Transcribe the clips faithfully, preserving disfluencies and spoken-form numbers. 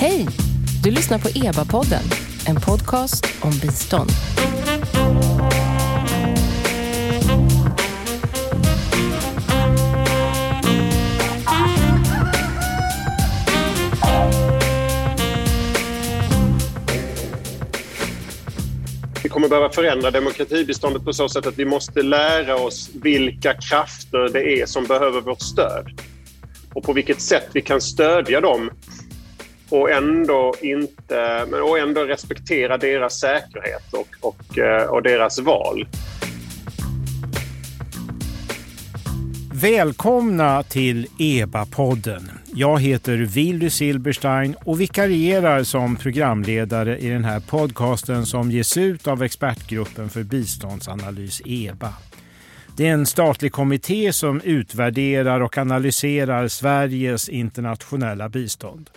Hej! Du lyssnar på E B A-podden, en podcast om bistånd. Vi kommer behöva förändra demokratibiståndet på så sätt att vi måste lära oss vilka krafter det är som behöver vårt stöd. Och på vilket sätt vi kan stödja dem och ändå, inte, och ändå respektera deras säkerhet och, och, och deras val. Välkomna till E B A-podden. Jag heter Wille Silberstein och vikarierar som programledare i den här podcasten som ges ut av expertgruppen för biståndsanalys E B A. Det är en statlig kommitté som utvärderar och analyserar Sveriges internationella bistånd.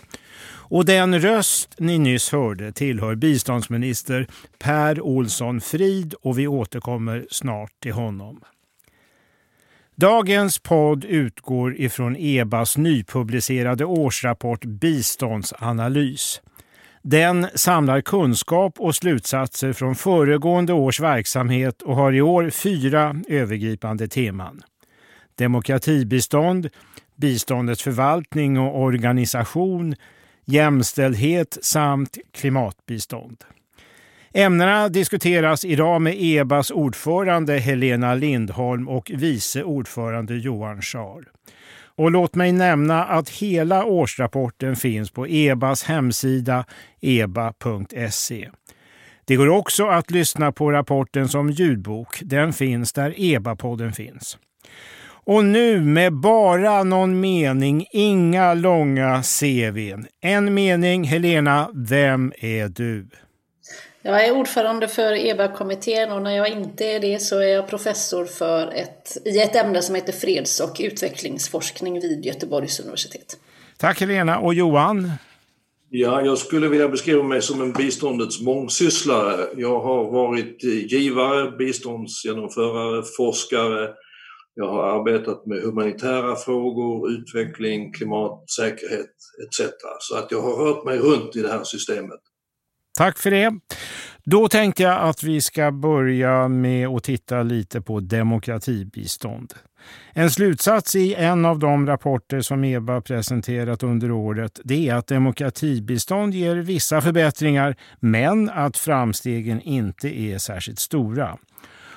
Och den röst ni nyss hörde tillhör biståndsminister Per Olsson Fridh och vi återkommer snart till honom. Dagens podd utgår ifrån E B A:s nypublicerade årsrapport Biståndsanalys. Den samlar kunskap och slutsatser från föregående års verksamhet och har i år fyra övergripande teman. Demokratibistånd, biståndets förvaltning och organisation, jämställdhet samt klimatbistånd. Ämnena diskuteras idag med E B A:s ordförande Helena Lindholm och vice ordförande Johan Scharl. Och låt mig nämna att hela årsrapporten finns på E B A:s hemsida e b a punkt s e. Det går också att lyssna på rapporten som ljudbok. Den finns där E B A-podden finns. Och nu med bara någon mening, inga långa C V:n. En mening, Helena, vem är du? Jag är ordförande för E B A-kommittén och när jag inte är det så är jag professor för ett, i ett ämne som heter freds- och utvecklingsforskning vid Göteborgs universitet. Tack Helena. Och Johan? Ja, jag skulle vilja beskriva mig som en biståndets mångsysslare. Jag har varit givare, biståndsgenomförare, forskare. Jag har arbetat med humanitära frågor, utveckling, klimat, säkerhet et cetera. Så att jag har rört mig runt i det här systemet. Tack för det. Då tänkte jag att vi ska börja med att titta lite på demokratibistånd. En slutsats i en av de rapporter som E B A presenterat under året, det är att demokratibistånd ger vissa förbättringar men att framstegen inte är särskilt stora.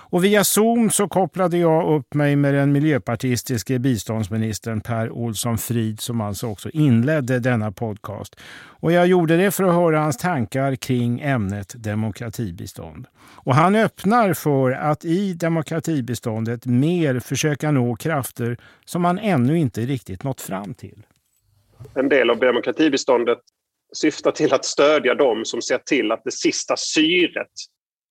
Och via Zoom så kopplade jag upp mig med den miljöpartistiske biståndsministern Per Olsson Fridh som alltså också inledde denna podcast. Och jag gjorde det för att höra hans tankar kring ämnet demokratibistånd. Och han öppnar för att i demokratibiståndet mer försöka nå krafter som man ännu inte riktigt nått fram till. En del av demokratibiståndet syftar till att stödja dem som ser till att det sista syret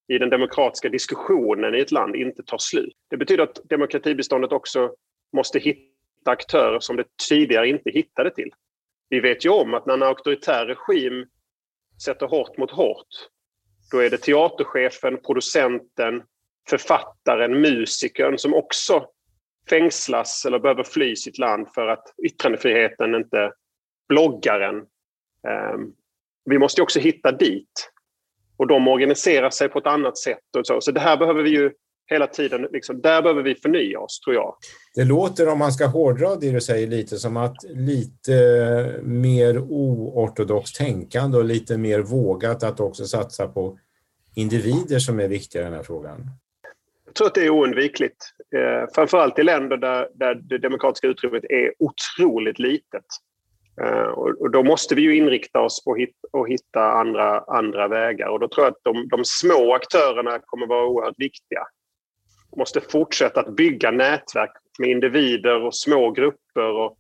i den demokratiska diskussionen i ett land inte tar slut. Det betyder att demokratibiståndet också måste hitta aktörer som det tidigare inte hittade till. Vi vet ju om att när en auktoritär regim sätter hårt mot hårt, då är det teaterchefen, producenten, författaren, musikern som också fängslas eller behöver fly sitt land för att yttrandefriheten inte bloggaren. Vi måste också hitta dit. Och de organiserar sig på ett annat sätt. Och så. så det här behöver vi ju hela tiden, liksom, där behöver vi förnya oss, tror jag. Det låter, om man ska hårdra det du säger lite, som att lite mer oortodox tänkande och lite mer vågat att också satsa på individer som är viktiga i den här frågan. Jag tror att det är oundvikligt. Eh, framförallt i länder där, där det demokratiska utrymmet är otroligt litet. Och då måste vi ju inrikta oss på att hitta andra, andra vägar. Och då tror jag att de, de små aktörerna kommer vara oerhört viktiga. Vi måste fortsätta att bygga nätverk med individer och små grupper. Och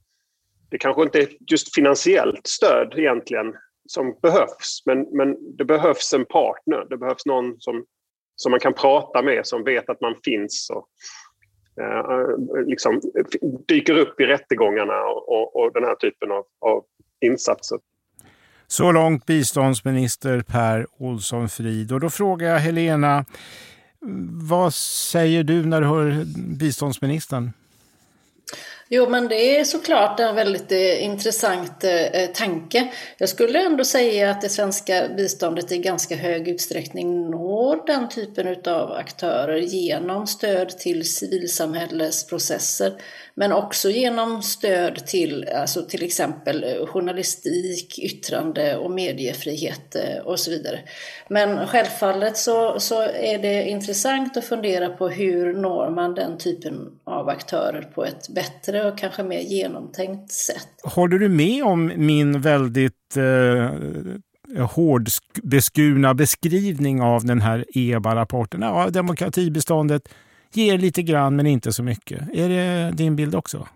det kanske inte är just finansiellt stöd egentligen som behövs. Men, men det behövs en partner. Det behövs någon som, som man kan prata med, som vet att man finns och liksom dyker upp i rättegångarna och, och, och den här typen av, av insatser. Så långt biståndsminister Per Olsson Fridh. Och då frågar jag Helena, vad säger du när du hör biståndsministern? Jo, men det är såklart en väldigt eh, intressant eh, tanke. Jag skulle ändå säga att det svenska biståndet i ganska hög utsträckning når den typen av aktörer genom stöd till civilsamhällesprocesser, men också genom stöd till alltså till exempel journalistik, yttrande och mediefrihet eh, och så vidare. Men självfallet så, så är det intressant att fundera på hur når man den typen av aktörer på ett bättre och kanske mer genomtänkt sätt. Håller du med om min väldigt eh, hårdbeskurna beskrivning av den här E B A-rapporten? Ja, demokratibiståndet ger lite grann men inte så mycket. Är det din bild också?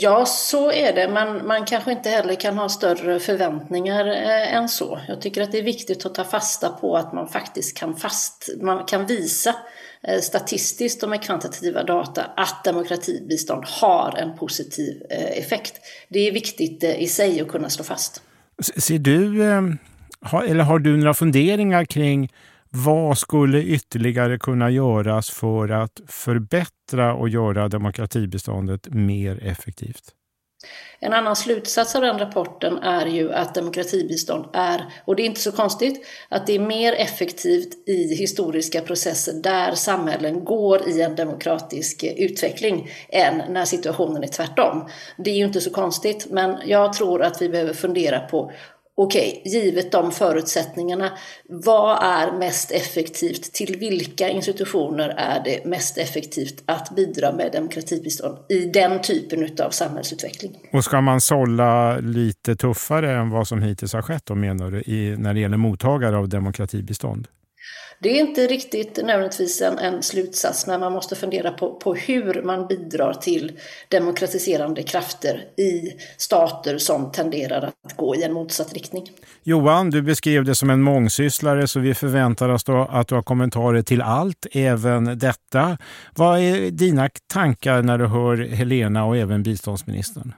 Ja, så är det. Men man kanske inte heller kan ha större förväntningar eh, än så. Jag tycker att det är viktigt att ta fasta på att man faktiskt kan, fast, man kan visa eh, statistiskt och med kvantitativa data att demokratibistånd har en positiv eh, effekt. Det är viktigt eh, i sig att kunna slå fast. Ser du, eh, har, eller har du några funderingar kring vad skulle ytterligare kunna göras för att förbättra och göra demokratibiståndet mer effektivt? En annan slutsats av den rapporten är ju att demokratibistånd är, och det är inte så konstigt, att det är mer effektivt i historiska processer där samhällen går i en demokratisk utveckling än när situationen är tvärtom. Det är ju inte så konstigt, men jag tror att vi behöver fundera på okej, givet de förutsättningarna, vad är mest effektivt? Till vilka institutioner är det mest effektivt att bidra med demokratibistånd i den typen av samhällsutveckling? Och ska man sålla lite tuffare än vad som hittills har skett, då menar du, i, när det gäller mottagare av demokratibistånd? Det är inte riktigt nödvändigtvis en, en slutsats, men man måste fundera på, på hur man bidrar till demokratiserande krafter i stater som tenderar att gå i en motsatt riktning. Johan, du beskrev det som en mångsysslare, så vi förväntar oss då att du har kommentarer till allt, även detta. Vad är dina tankar när du hör Helena och även biståndsministern?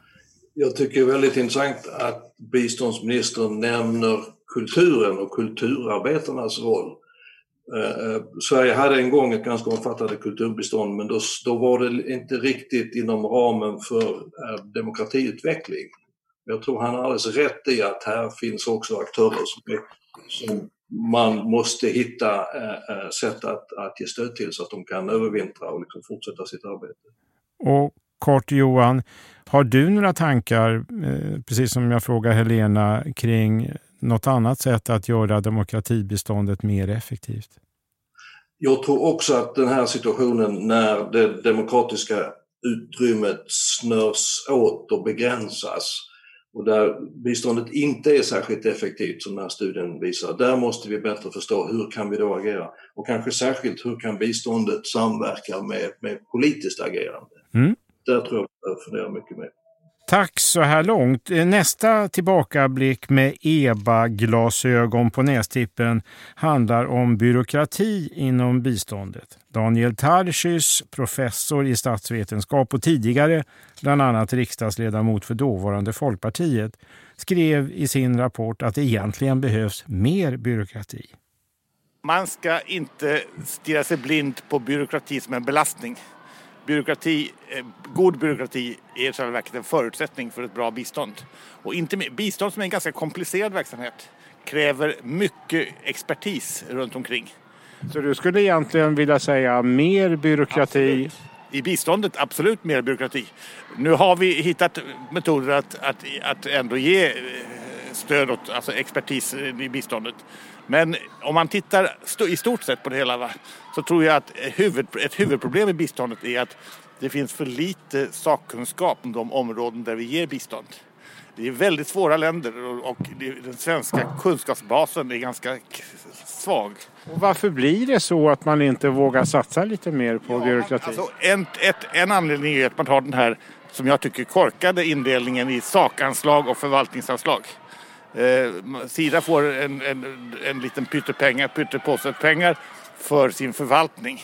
Jag tycker det är väldigt intressant att biståndsministern nämner kulturen och kulturarbetarnas roll. Eh, Sverige hade en gång ett ganska omfattande kulturbistånd, men då, då var det inte riktigt inom ramen för eh, demokratiutveckling. Jag tror han har alldeles rätt i att här finns också aktörer som, är, som man måste hitta eh, sätt att, att ge stöd till så att de kan övervintra och liksom fortsätta sitt arbete. Och kort Johan, har du några tankar, eh, precis som jag frågar Helena, kring något annat sätt att göra demokratibiståndet mer effektivt? Jag tror också att den här situationen när det demokratiska utrymmet snörs åt och begränsas och där biståndet inte är särskilt effektivt som den här studien visar, där måste vi bättre förstå hur kan vi då agera och kanske särskilt hur kan biståndet samverka med, med politiskt agerande. Mm. Där tror jag att jag funderar mycket mer. Tack så här långt. Nästa tillbakablick med E B A-glasögon på nästippen handlar om byråkrati inom biståndet. Daniel Tarschys, professor i statsvetenskap och tidigare bland annat riksdagsledamot för dåvarande Folkpartiet, skrev i sin rapport att det egentligen behövs mer byråkrati. Man ska inte stirra sig blind på byråkrati som en belastning. Byråkrati, god byråkrati är själva verket en förutsättning för ett bra bistånd. Och inte, bistånd som är en ganska komplicerad verksamhet kräver mycket expertis runt omkring. Så du skulle egentligen vilja säga mer byråkrati? Absolut. I biståndet absolut mer byråkrati. Nu har vi hittat metoder att, att, att ändå ge stöd åt alltså expertis i biståndet. Men om man tittar i stort sett på det hela så tror jag att ett huvudproblem i biståndet är att det finns för lite sakkunskap om de områden där vi ger bistånd. Det är väldigt svåra länder och den svenska kunskapsbasen är ganska svag. Och varför blir det så att man inte vågar satsa lite mer på ja, byråkrati? Alltså en, ett, en anledning är att man tar den här, som jag tycker, korkade indelningen i sakanslag och förvaltningsanslag. Eh, Sida får en, en, en liten pyttepengar, pyttepåse pengar för sin förvaltning.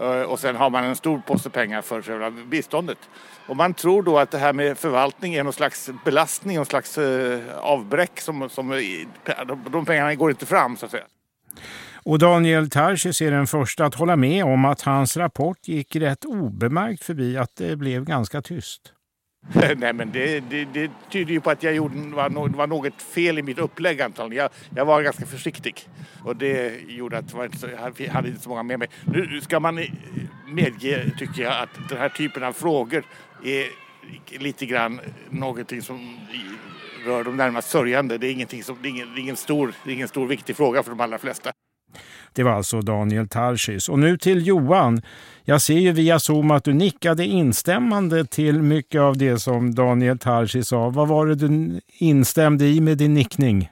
Eh, och sen har man en stor påse pengar för själva biståndet. Och man tror då att det här med förvaltning är någon slags belastning, någon slags eh, avbräck. Som, som, de, de pengarna går inte fram så att säga. Och Daniel Tarschys är den första att hålla med om att hans rapport gick rätt obemärkt förbi, att det blev ganska tyst. Nej, men det, det, det tyder ju på att jag gjorde, det var något fel i mitt upplägg antagligen. Jag, jag var ganska försiktig och det gjorde att jag inte hade inte så många med mig. Nu ska man medge, tycker jag, att den här typen av frågor är lite grann någonting som rör de närmast sörjande. Det är, ingenting som, det är, ingen, det är ingen stor, det är ingen stor viktig fråga för de allra flesta. Det var alltså Daniel Tarschys. Och nu till Johan. Jag ser ju via Zoom att du nickade instämmande till mycket av det som Daniel Tarschys sa. Vad var det du instämde i med din nickning?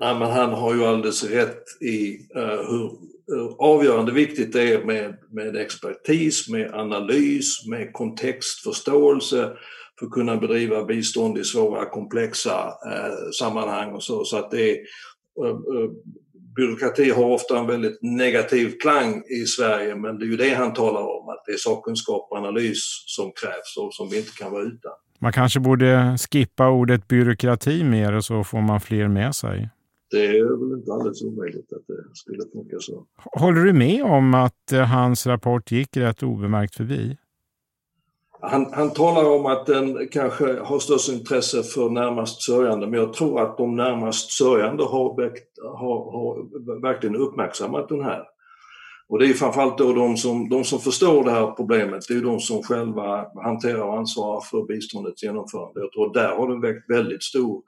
Nej, men han har ju alldeles rätt i uh, hur, hur avgörande viktigt det är med, med expertis, med analys, med kontextförståelse för att kunna bedriva bistånd i svåra, komplexa uh, sammanhang och så. Så att det är... Uh, uh, Byråkrati har ofta en väldigt negativ klang i Sverige, men det är ju det han talar om, att det är sakkunskap och analys som krävs och som vi inte kan vara utan. Man kanske borde skippa ordet byråkrati mer och så får man fler med sig. Det är väl inte alldeles omöjligt att det skulle funka så. Håller du med om att hans rapport gick rätt obemärkt förbi? Han, han talar om att den kanske har störst intresse för närmast sörjande, men jag tror att de närmast sörjande har, har, har verkligen uppmärksammat den här. Och det är framförallt då de som, de som förstår det här problemet, det är de som själva hanterar och ansvarar för biståndets genomförande. Jag tror där har det väckt väldigt stor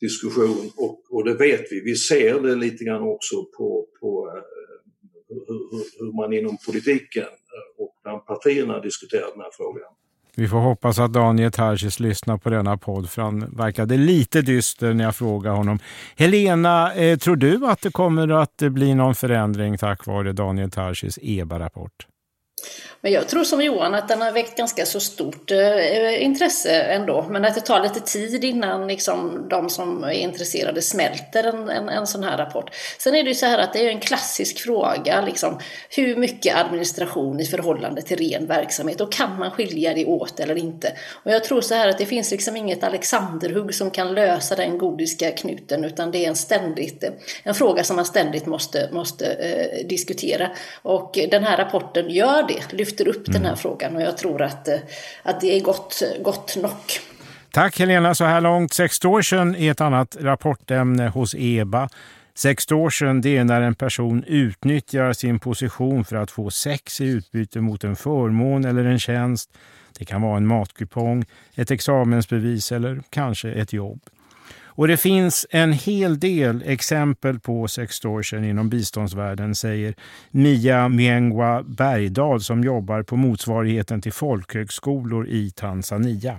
diskussion och, och det vet vi. Vi ser det lite grann också på, på hur, hur man inom politiken och bland partierna diskuterar den här frågan. Vi får hoppas att Daniel Tarschys lyssnar på denna podd, för han verkade lite dyster när jag frågade honom. Helena, eh, tror du att det kommer att bli någon förändring tack vare Daniel Tarschys E B A-rapport? Men jag tror som Johan att den har väckt ganska så stort eh, intresse ändå. Men att det tar lite tid innan liksom, de som är intresserade smälter en, en, en sån här rapport. Sen är det ju så här att det är en klassisk fråga. Liksom, hur mycket administration i förhållande till ren verksamhet? Och kan man skilja det åt eller inte? Och jag tror så här att det finns liksom inget Alexanderhugg som kan lösa den gordiska knuten. Utan det är en, ständigt, en fråga som man ständigt måste, måste eh, diskutera. Och den här rapporten gör det, lyfter upp mm. den här frågan, och jag tror att, att det är gott, gott nog. Tack Helena, så här långt. sextio år sedan är ett annat rapportämne hos E B A. sextio år sedan, det är när en person utnyttjar sin position för att få sex i utbyte mot en förmån eller en tjänst. Det kan vara en matkupong, ett examensbevis eller kanske ett jobb. Och det finns en hel del exempel på sextortion inom biståndsvärlden, säger Nia Mhiengwa Bergdahl som jobbar på motsvarigheten till folkhögskolor i Tanzania.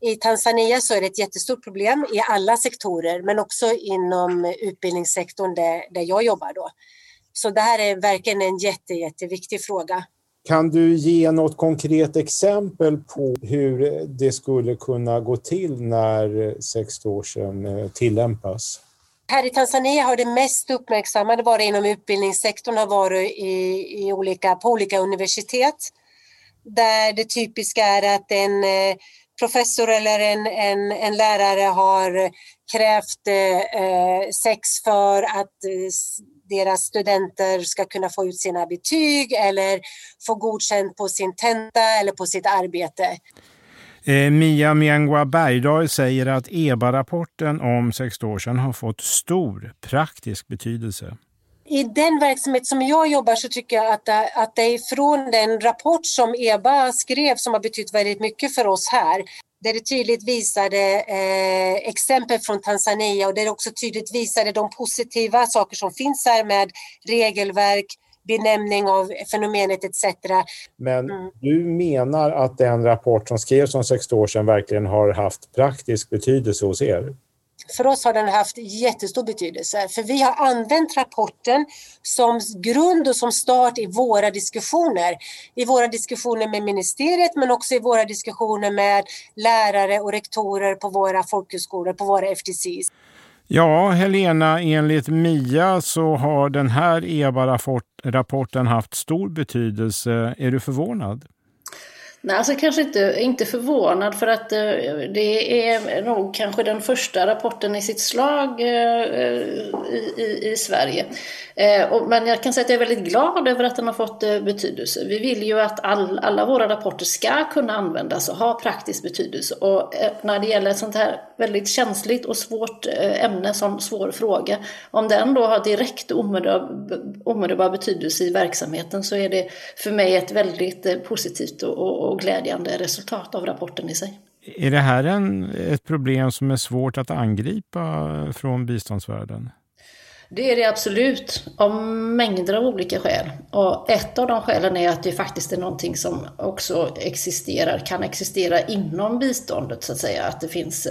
I Tanzania så är det ett jättestort problem i alla sektorer, men också inom utbildningssektorn där, där jag jobbar då. Så det här är verkligen en jätte, jätteviktig fråga. Kan du ge något konkret exempel på hur det skulle kunna gå till när sextortion tillämpas? Här i Tanzania har det mest uppmärksammade varit inom utbildningssektorn, har varit i, i olika, på olika universitet. Där det typiska är att en professor eller en, en, en lärare har krävt eh, sex för att eh, deras studenter ska kunna få ut sina betyg eller få godkänt på sin tenta eller på sitt arbete. Eh, Nia Mhiengwa Bergdahl säger att E B A-rapporten om sextortion har fått stor praktisk betydelse. I den verksamhet som jag jobbar så tycker jag att det, att det är från den rapport som E B A skrev som har betytt väldigt mycket för oss här. Där det tydligt visade eh, exempel från Tanzania och där det också tydligt visade de positiva saker som finns här med regelverk, benämning av fenomenet et cetera. Men mm. du menar att den rapport som skrevs om sextio år sedan verkligen har haft praktisk betydelse hos er? För oss har den haft jättestor betydelse, för vi har använt rapporten som grund och som start i våra diskussioner. I våra diskussioner med ministeriet, men också i våra diskussioner med lärare och rektorer på våra folkhögskolor, på våra F T C's. Ja, Helena, enligt Mia så har den här E B A-rapporten haft stor betydelse. Är du förvånad? Nej, alltså kanske inte, inte förvånad, för att det är nog kanske den första rapporten i sitt slag i, i, i Sverige. Men jag kan säga att jag är väldigt glad över att den har fått betydelse. Vi vill ju att all, alla våra rapporter ska kunna användas och ha praktisk betydelse. Och när det gäller ett sånt här väldigt känsligt och svårt ämne som svår fråga, om den då har direkt omedelbar betydelse i verksamheten, så är det för mig ett väldigt positivt och, och och glädjande resultat av rapporten i sig. Är det här en, ett problem som är svårt att angripa från biståndsvärlden? Det är det absolut, av mängder av olika skäl. Och ett av de skälen är att det faktiskt är någonting som också existerar, kan existera inom biståndet så att säga. Att det finns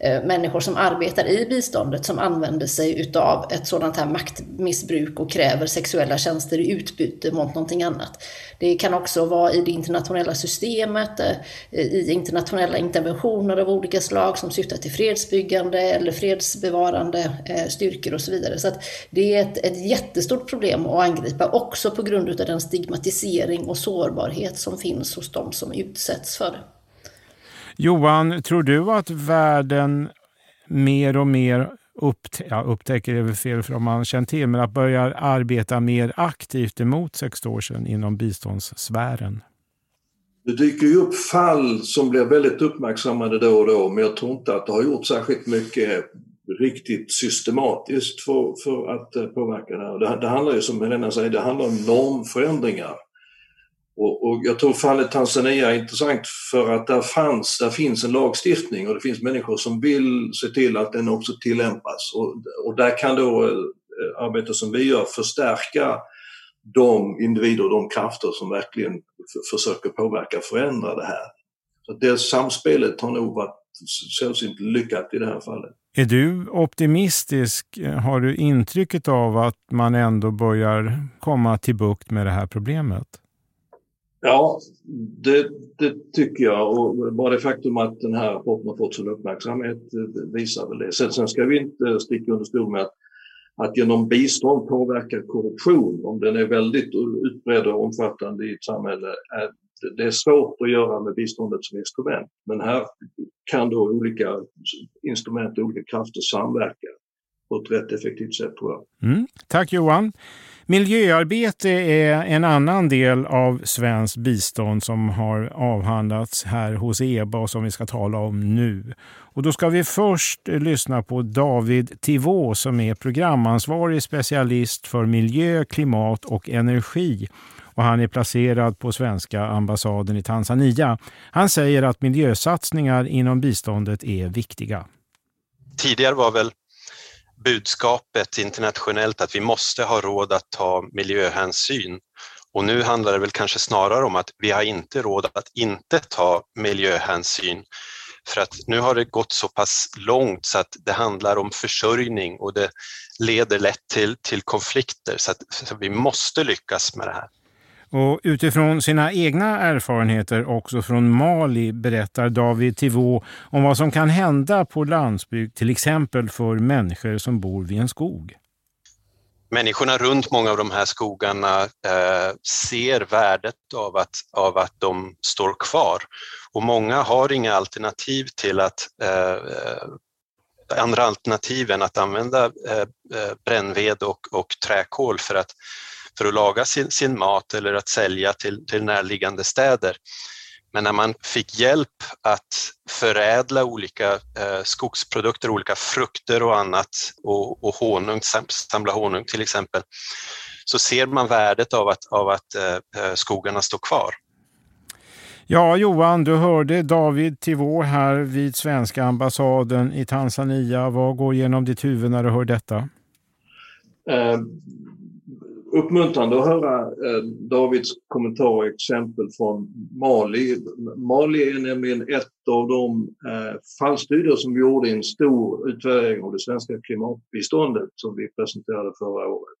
eh, människor som arbetar i biståndet som använder sig utav ett sådant här maktmissbruk och kräver sexuella tjänster i utbyte mot någonting annat. Det kan också vara i det internationella systemet, eh, i internationella interventioner av olika slag som syftar till fredsbyggande eller fredsbevarande eh, styrkor och så vidare. Så att det är ett, ett jättestort problem att angripa, också på grund av den stigmatisering och sårbarhet som finns hos de som utsätts för det. Johan, tror du att världen mer och mer uppt- ja, upptäcker det är väl fel för om man känner till, men att börja arbeta mer aktivt emot sextortion inom biståndssfären? Det dyker ju upp fall som blir väldigt uppmärksammade då och då, men jag tror inte att det har gjort särskilt mycket riktigt systematiskt för, för att påverka det här. Det, det handlar ju, som Helena säger, det handlar om normförändringar. Och, och jag tror fallet Tanzania är intressant för att där, fanns, där finns en lagstiftning och det finns människor som vill se till att den också tillämpas. Och, och där kan då arbetet som vi gör förstärka de individer och de krafter som verkligen f- försöker påverka och förändra det här. Så det samspelet har nog varit sällsynt lyckat i det här fallet. Är du optimistisk? Har du intrycket av att man ändå börjar komma till bukt med det här problemet? Ja, det, det tycker jag. Och bara det faktum att den här rapporten har fått sån uppmärksamhet visar väl det. Sen, sen ska vi inte sticka under stol med att, att genom bistånd påverka korruption, om den är väldigt utbredd och omfattande i ett samhälle. Det är svårt att göra med biståndet som instrument, men här kan då olika instrument och olika krafter samverka på ett rätt effektivt sätt, tror jag. Mm, tack Johan. Miljöarbete är en annan del av svensk bistånd som har avhandlats här hos E B A och som vi ska tala om nu. Och då ska vi först lyssna på David Tivå som är programansvarig specialist för miljö, klimat och energi. Och han är placerad på svenska ambassaden i Tanzania. Han säger att miljösatsningar inom biståndet är viktiga. Tidigare var väl budskapet internationellt att vi måste ha råd att ta miljöhänsyn. Och nu handlar det väl kanske snarare om att vi har inte råd att inte ta miljöhänsyn. För att nu har det gått så pass långt så att det handlar om försörjning och det leder lätt till, till konflikter. Så att, så vi måste lyckas med det här. Och utifrån sina egna erfarenheter också från Mali berättar David Tivå om vad som kan hända på landsbygd, till exempel för människor som bor vid en skog. Människorna runt många av de här skogarna eh, ser värdet av att, av att de står kvar. Och många har inga alternativ till att eh, andra alternativ än att använda eh, brännved och, och träkol för att för att laga sin, sin mat eller att sälja till, till närliggande städer. Men när man fick hjälp att förädla olika eh, skogsprodukter, olika frukter och annat och, och honung, samla honung till exempel, så ser man värdet av att, av att eh, skogarna står kvar. Ja, Johan, du hörde David Tivå här vid svenska ambassaden i Tanzania. Vad går genom ditt huvud när du hör detta? Eh... Uppmuntrande att höra Davids kommentar och exempel från Mali. Mali är nämligen ett av de fallstudier som vi gjorde i en stor utvärdering av det svenska klimatbiståndet som vi presenterade förra året.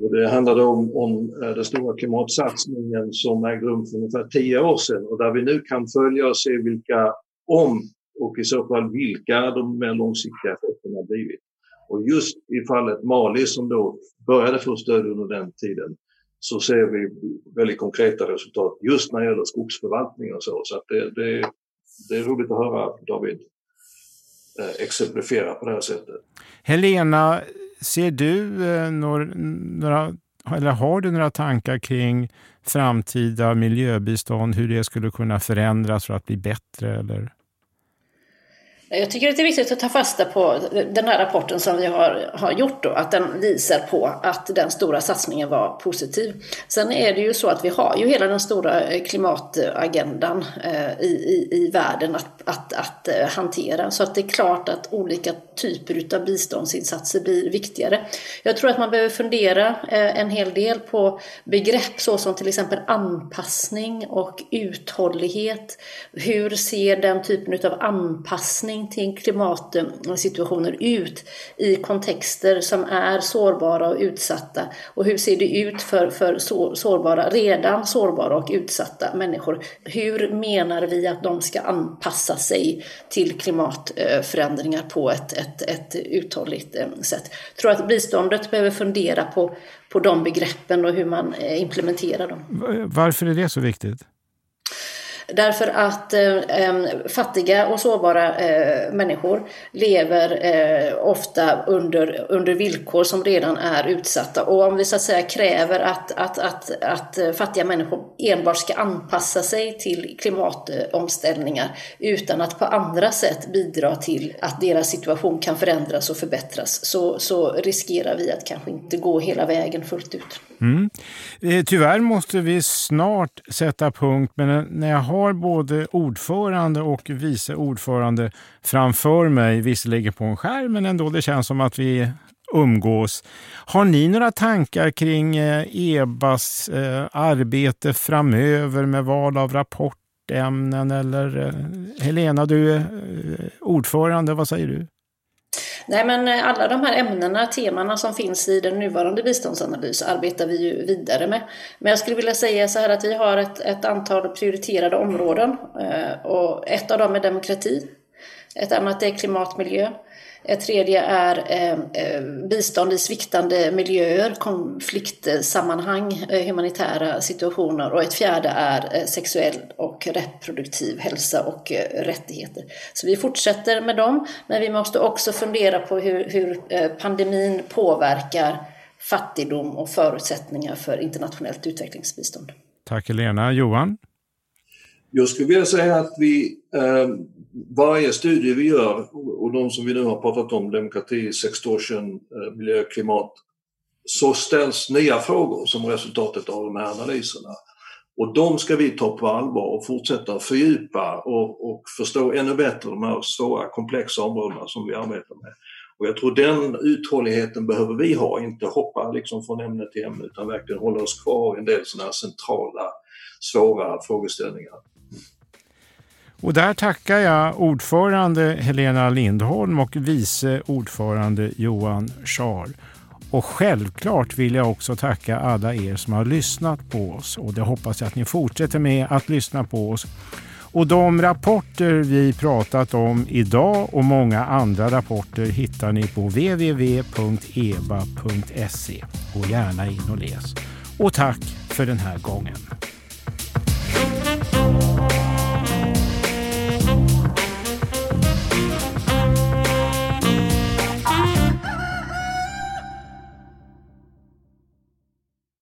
Och det handlade om, om den stora klimatsatsningen som ägde rum för ungefär tio år sedan och där vi nu kan följa och se vilka om och i så fall vilka de mer långsiktiga effekterna har blivit. Och just i fallet Mali som då började få stöd under den tiden så ser vi väldigt konkreta resultat just när det gäller skogsförvaltning och så. Så att det, det, det är roligt att höra David exemplifiera på det här sättet. Helena, ser du några, eller har du några tankar kring framtida miljöbistånd, hur det skulle kunna förändras för att bli bättre eller? Jag tycker att det är viktigt att ta fasta på den här rapporten som vi har, har gjort då, att den visar på att den stora satsningen var positiv. Sen är det ju så att vi har ju hela den stora klimatagendan eh, i, i, i världen att, att, att eh, hantera. Så att det är klart att olika typer av biståndsinsatser blir viktigare. Jag tror att man behöver fundera eh, en hel del på begrepp såsom till exempel anpassning och uthållighet. Hur ser den typen av anpassning till klimatsituationer ut i kontexter som är sårbara och utsatta, och hur ser det ut för, för så, sårbara, redan sårbara och utsatta människor? Hur menar vi att de ska anpassa sig till klimatförändringar på ett, ett, ett uthålligt sätt? Jag tror att biståndet behöver fundera på, på de begreppen och hur man implementerar dem. Varför är det så viktigt? Därför att eh, fattiga och sårbara eh, människor lever eh, ofta under, under villkor som redan är utsatta. Och om vi så att säga kräver att, att, att, att fattiga människor enbart ska anpassa sig till klimatomställningar utan att på andra sätt bidra till att deras situation kan förändras och förbättras, så, så riskerar vi att kanske inte gå hela vägen fullt ut. Mm. Tyvärr måste vi snart sätta punkt, men när jag har både ordförande och vice ordförande framför mig, visserligen på en skärm, men ändå det känns som att vi umgås. Har ni några tankar kring E B As arbete framöver med val av rapportämnen? Eller Helena, du är ordförande, vad säger du? Nej, men alla de här ämnena, temana som finns i den nuvarande biståndsanalys arbetar vi ju vidare med. Men jag skulle vilja säga så här att vi har ett, ett antal prioriterade områden, och ett av dem är demokrati, ett annat är klimatmiljö. Ett tredje är eh, bistånd i sviktande miljöer, konfliktsammanhang, eh, humanitära situationer, och ett fjärde är eh, sexuell och reproduktiv hälsa och eh, rättigheter. Så vi fortsätter med dem, men vi måste också fundera på hur, hur eh, pandemin påverkar fattigdom och förutsättningar för internationellt utvecklingsbistånd. Tack Helena. Johan? Jag skulle vilja säga att vi, eh, varje studie vi gör, och de som vi nu har pratat om, demokrati, sextortion, eh, miljö, klimat, så ställs nya frågor som resultatet av de här analyserna. Och de ska vi ta på allvar och fortsätta fördjupa och, och förstå ännu bättre de här svåra, komplexa områdena som vi arbetar med. Och jag tror den uthålligheten behöver vi ha, inte hoppa liksom från ämne till ämne, utan verkligen hålla oss kvar i en del sådana här centrala, svåra frågeställningar. Och där tackar jag ordförande Helena Lindholm och vice ordförande Johan Scharl. Och självklart vill jag också tacka alla er som har lyssnat på oss, och det hoppas jag att ni fortsätter med att lyssna på oss. Och de rapporter vi pratat om idag och många andra rapporter hittar ni på w w w punkt e b a punkt se, och gärna in och läs. Och tack för den här gången.